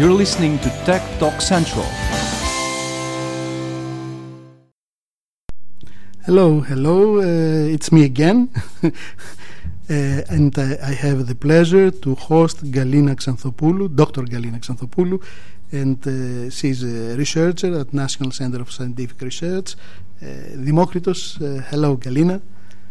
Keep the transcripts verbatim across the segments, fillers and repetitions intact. You're listening to Tech Talk Central. Hello, hello, uh, it's me again. uh, and uh, I have the pleasure to host Galina Xanthopoulou, Doctor Galina Xanthopoulou, and uh, she's a researcher at National Center of Scientific Research, uh, Demokritos. Uh, hello, Galina.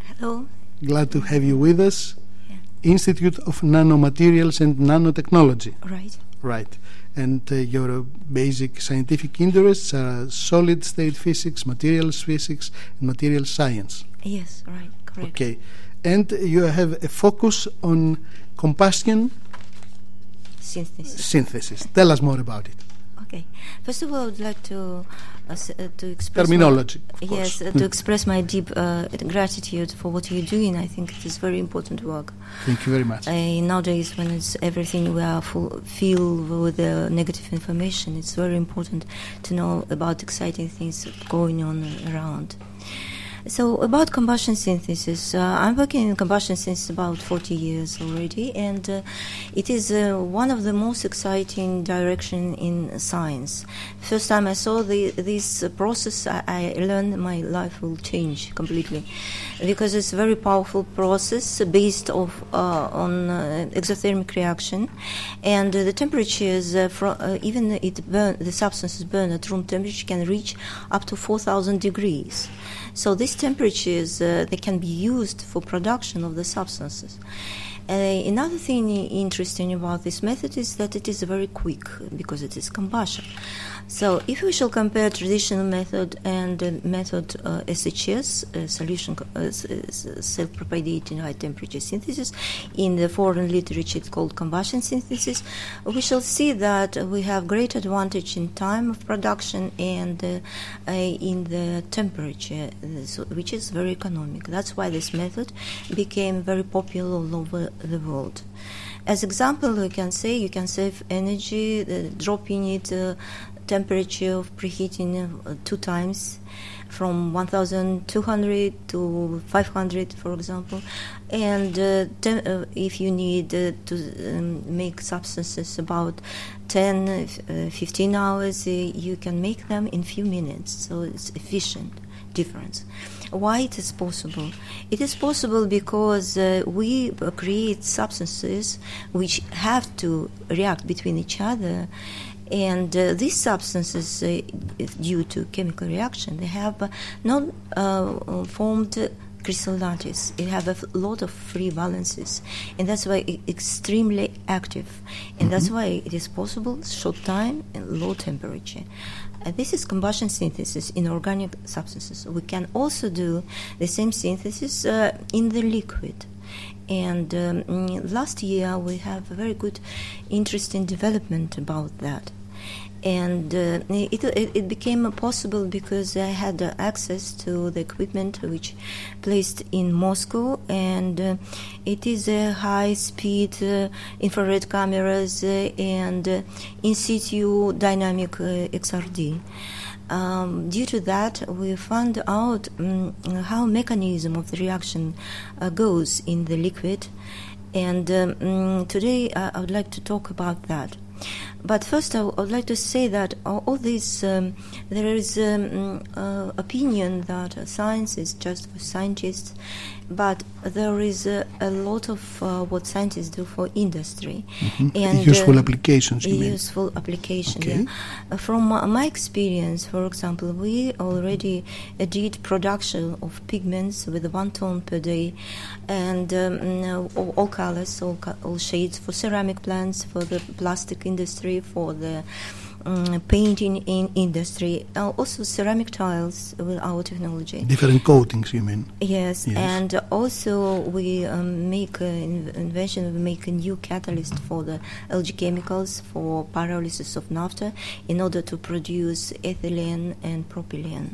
Hello. Glad to have you with us. Yeah. Institute of Nanomaterials and Nanotechnology. Right. Right. And uh, your uh, basic scientific interests are solid-state physics, materials physics, and material science. Yes, right, correct. Okay. And you have a focus on combustion synthesis. synthesis. Tell us more about it. Okay. First of all, I would like to uh, s- uh, to express terminology. My, of yes, uh, to express my deep uh, gratitude for what you're doing. I think it is very important work. Thank you very much. Uh, nowadays, when it's everything we are full, filled with uh, negative information, it's very important to know about exciting things going on around. So, about combustion synthesis, uh, I'm working in combustion since about forty years already, and uh, it is uh, one of the most exciting direction in science. First time I saw the, this process, I, I learned my life will change completely, because it's a very powerful process based of, uh, on uh, exothermic reaction, and uh, the temperatures, uh, fr- uh, even it burn, the substances burn at room temperature can reach up to four thousand degrees. So these temperatures, uh, they can be used for production of the substances. Uh, another thing interesting about this method is that it is very quick because it is combustion. So if we shall compare traditional method and uh, method uh, S H S, uh, solution uh, self-propagating high-temperature synthesis, in the foreign literature it's called combustion synthesis, we shall see that we have great advantage in time of production and uh, uh, in the temperature, which is very economic. That's why this method became very popular all over the world. As example, we can say you can save energy, uh, dropping it uh, temperature of preheating uh, two times, from one thousand two hundred to five hundred, for example. And uh, te- uh, if you need uh, to um, make substances about ten, fifteen hours, uh, you can make them in few minutes. So it's efficient difference. Why it is possible? It is possible because uh, we create substances which have to react between each other, and uh, these substances, uh, due to chemical reaction, they have uh, not uh, formed uh, crystal lattice. They have a f- lot of free valences, and that's why it's extremely active, and mm-hmm. that's why it is possible short time and low temperature. Uh, this is combustion synthesis in organic substances. We can also do the same synthesis uh, in the liquid. And um, last year we have a very good, interesting development about that. And uh, it, it became possible because I had uh, access to the equipment which placed in Moscow, and uh, it is a uh, high-speed uh, infrared cameras uh, and uh, in situ dynamic uh, X R D. Um, due to that, we found out um, how mechanism of the reaction uh, goes in the liquid, and um, today I, I would like to talk about that. But first, I would like to say that all this, um, there is an um, uh, opinion that science is just for scientists, but there is a, a lot of uh, what scientists do for industry. Mm-hmm. And useful uh, applications, you mean? Useful applications, okay. Yeah. Uh, from uh, my experience, for example, we already uh, did production of pigments with one ton per day, and um, all, all colors, all, all shades, for ceramic plants, for the plastic industry, for the Um, painting in industry, uh, also ceramic tiles with our technology. Different coatings, you mean? Yes, yes. And also we um, make an invention, we make a new catalyst for the L G chemicals for pyrolysis of naphtha in order to produce ethylene and propylene.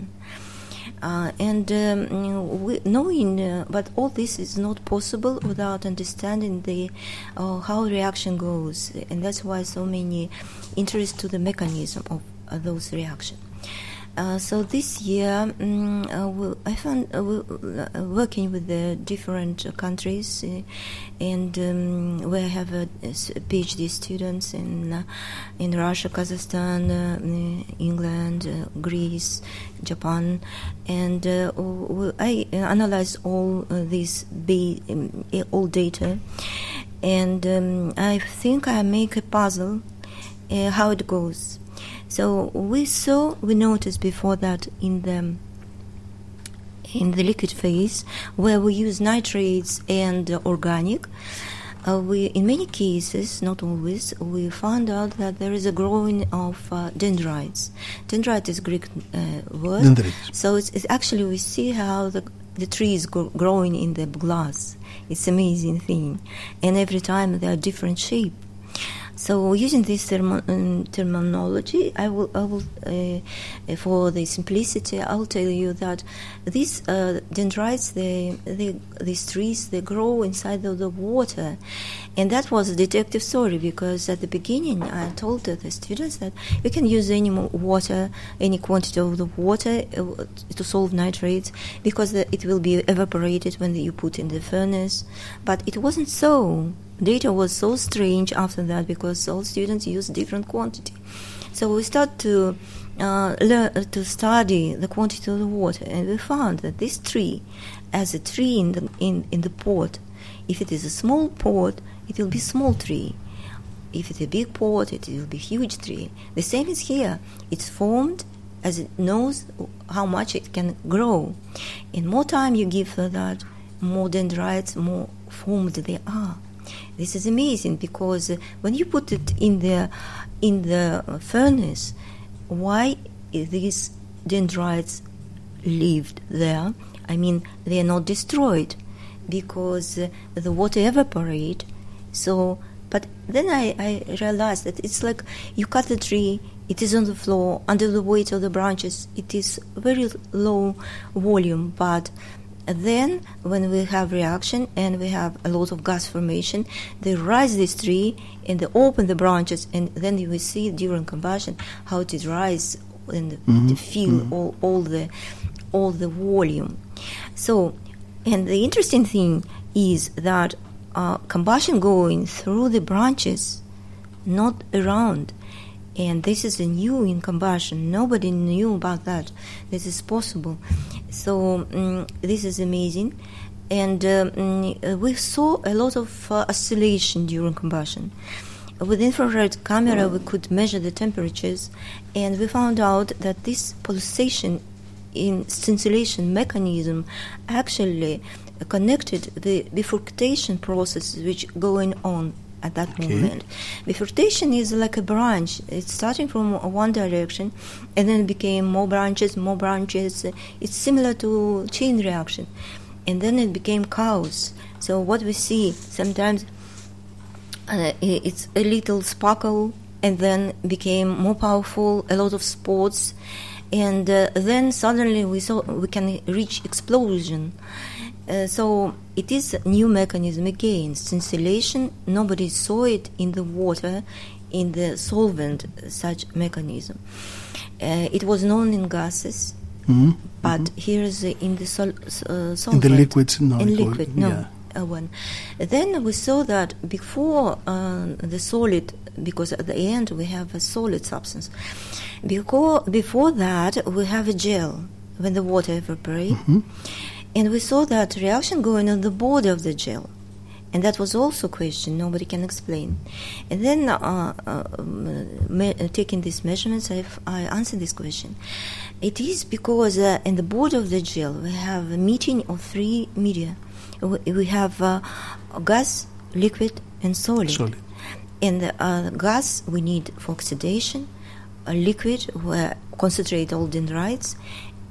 Uh, and um, we, knowing, uh, but all this is not possible without understanding the uh, how reaction goes, and that's why so many interest to the mechanism of uh, those reactions. Uh, so this year, um, uh, we'll, I found uh, we'll, uh, working with the different uh, countries, uh, and um, where I have a, a PhD students in uh, in Russia, Kazakhstan, uh, England, uh, Greece, Japan, and uh, I analyze all uh, these ba- um, all data, and um, I think I make a puzzle uh, how it goes. So we saw, we noticed before that in the in the liquid phase, where we use nitrates and uh, organic, uh, we in many cases, not always, we found out that there is a growing of uh, dendrites. Dendrite is Greek uh, word. Dendrites. So it's, it's actually we see how the the tree is go- growing in the glass. It's amazing thing, and every time they are different shape. So using this termo- um, terminology, I will, I will uh, for the simplicity, I will tell you that these uh, dendrites, they, they, these trees, they grow inside of the water. And that was a detective story, because at the beginning I told the students that you can use any water, any quantity of the water to solve nitrates, because it will be evaporated when you put in the furnace. But it wasn't so. Data was so strange after that, because all students use different quantity. So we start to uh, learn, uh, to study the quantity of the water, and we found that this tree, as a tree in the in, in the pot, if it is a small pot, it will be small tree. If it's a big pot, it will be huge tree. The same is here. It's formed as it knows how much it can grow. And more time you give for that, more dendrites, more formed they are. This is amazing, because when you put it in the in the furnace, why these dendrites lived there? I mean, they are not destroyed, because the water evaporate. So, but then I, I realized that it's like you cut the tree, it is on the floor, under the weight of the branches, it is very low volume, but then when we have reaction and we have a lot of gas formation, they rise this tree and they open the branches, and then you will see during combustion how it is rise and mm-hmm. fill mm-hmm. all, all the all the volume. So, and the interesting thing is that uh, combustion going through the branches, not around. And this is new in combustion. Nobody knew about that. This is possible. So um, this is amazing. And um, we saw a lot of uh, oscillation during combustion. With infrared camera, we could measure the temperatures, and we found out that this pulsation in scintillation mechanism actually connected the bifurcation process which going on at that okay. moment. Bifurcation is like a branch. It's starting from one direction, and then it became more branches, more branches. It's similar to chain reaction. And then it became chaos. So what we see, sometimes uh, it's a little sparkle, and then became more powerful, a lot of spots. And uh, then suddenly we saw we can reach explosion. Uh, so it is a new mechanism again. Scintillation, nobody saw it in the water, in the solvent, such mechanism. Uh, it was known in gases, mm-hmm. but mm-hmm. here is in the sol- uh, solvent. In the liquids, no. In liquid, no. Yeah. Uh, one. Then we saw that before uh, the solid, because at the end we have a solid substance. Before, before that, we have a gel when the water evaporates. Mm-hmm. And we saw that reaction going on the border of the gel. And that was also a question nobody can explain. And then uh, uh, me- taking these measurements, I've, I answered this question. It is because uh, in the border of the gel we have a meeting of three media. We, we have uh, gas, liquid, and solid. solid. And uh, gas we need for oxidation, a liquid where concentrate all dendrites,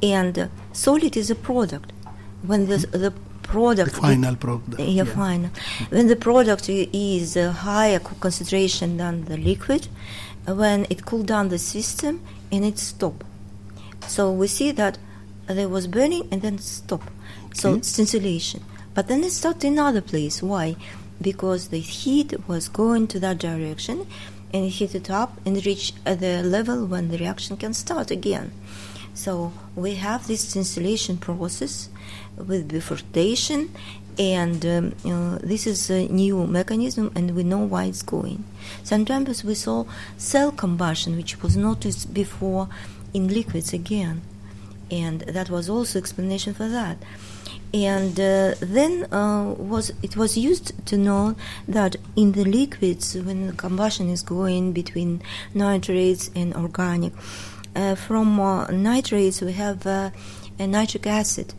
and uh, solid is a product. When the the product the final product yeah, yeah. final when the product is a higher concentration than the liquid, when it cooled down the system and it stopped. So we see that there was burning and then stop. Okay. So scintillation, but then it stopped in another place. Why? Because the heat was going to that direction and it heated up and reached the level when the reaction can start again. So we have this installation process with bifurcation, and um, uh, this is a new mechanism, and we know why it's going. Sometimes we saw cell combustion, which was noticed before in liquids again, and that was also explanation for that. And uh, then uh, was it was used to know that in the liquids, when the combustion is going between nitrates and organic, uh, from uh, nitrates we have uh, a nitric acid,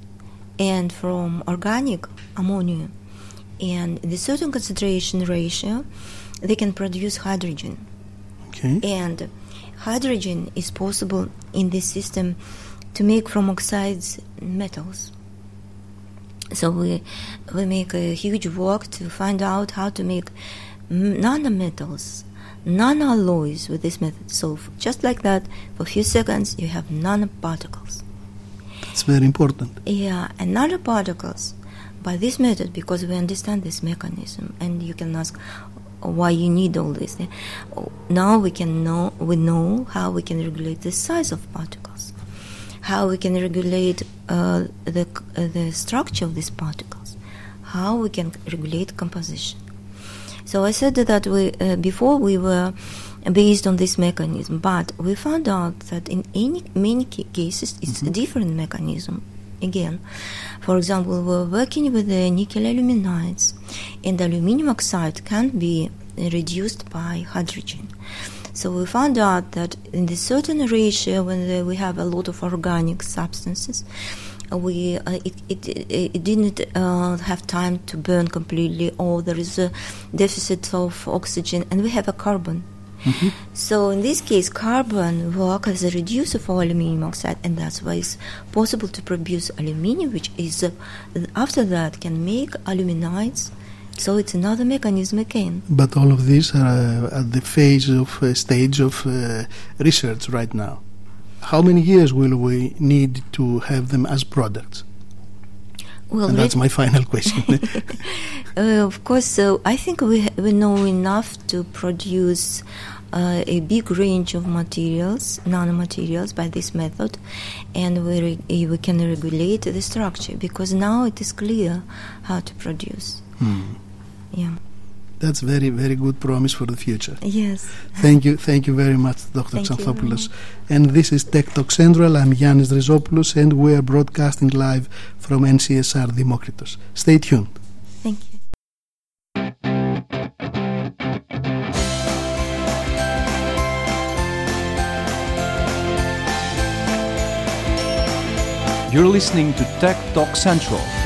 and from organic, ammonia. And the certain concentration ratio, they can produce hydrogen. Okay. And hydrogen is possible in this system to make from oxides metals. So we we make a huge work to find out how to make nanometals, nanoalloys with this method. So just like that, for a few seconds, you have nanoparticles. That's very important. Yeah, and nanoparticles by this method, because we understand this mechanism, and you can ask why you need all this. Now we can know we know how we can regulate the size of particles, how we can regulate uh, the uh, the structure of these particles, how we can regulate composition. So I said that we uh, before we were based on this mechanism, but we found out that in any many cases it's mm-hmm. a different mechanism. Again, for example, we're working with the nickel aluminides, and aluminium oxide can be reduced by hydrogen. So we found out that in the certain ratio, when the, we have a lot of organic substances, we uh, it, it, it didn't uh, have time to burn completely, or there is a deficit of oxygen, and we have a carbon. Mm-hmm. So in this case, carbon works as a reducer for aluminium oxide, and that's why it's possible to produce aluminium, which is uh, after that can make aluminides. So it's another mechanism again. But all of these are uh, at the phase of uh, stage of uh, research right now. How many years will we need to have them as products? Well, and that's my final question. uh, of course, uh, I think we ha- we know enough to produce uh, a big range of materials, nanomaterials, by this method, and we re- we can regulate the structure, because now it is clear how to produce. Hmm. Yeah, that's very, very good promise for the future. Yes. Thank you, thank you very much, Doctor Xanthopoulos. And this is Tech Talk Central. I'm Giannis Drisopoulos, and we are broadcasting live from N C S R Demokritos. Stay tuned. Thank you. You're listening to Tech Talk Central.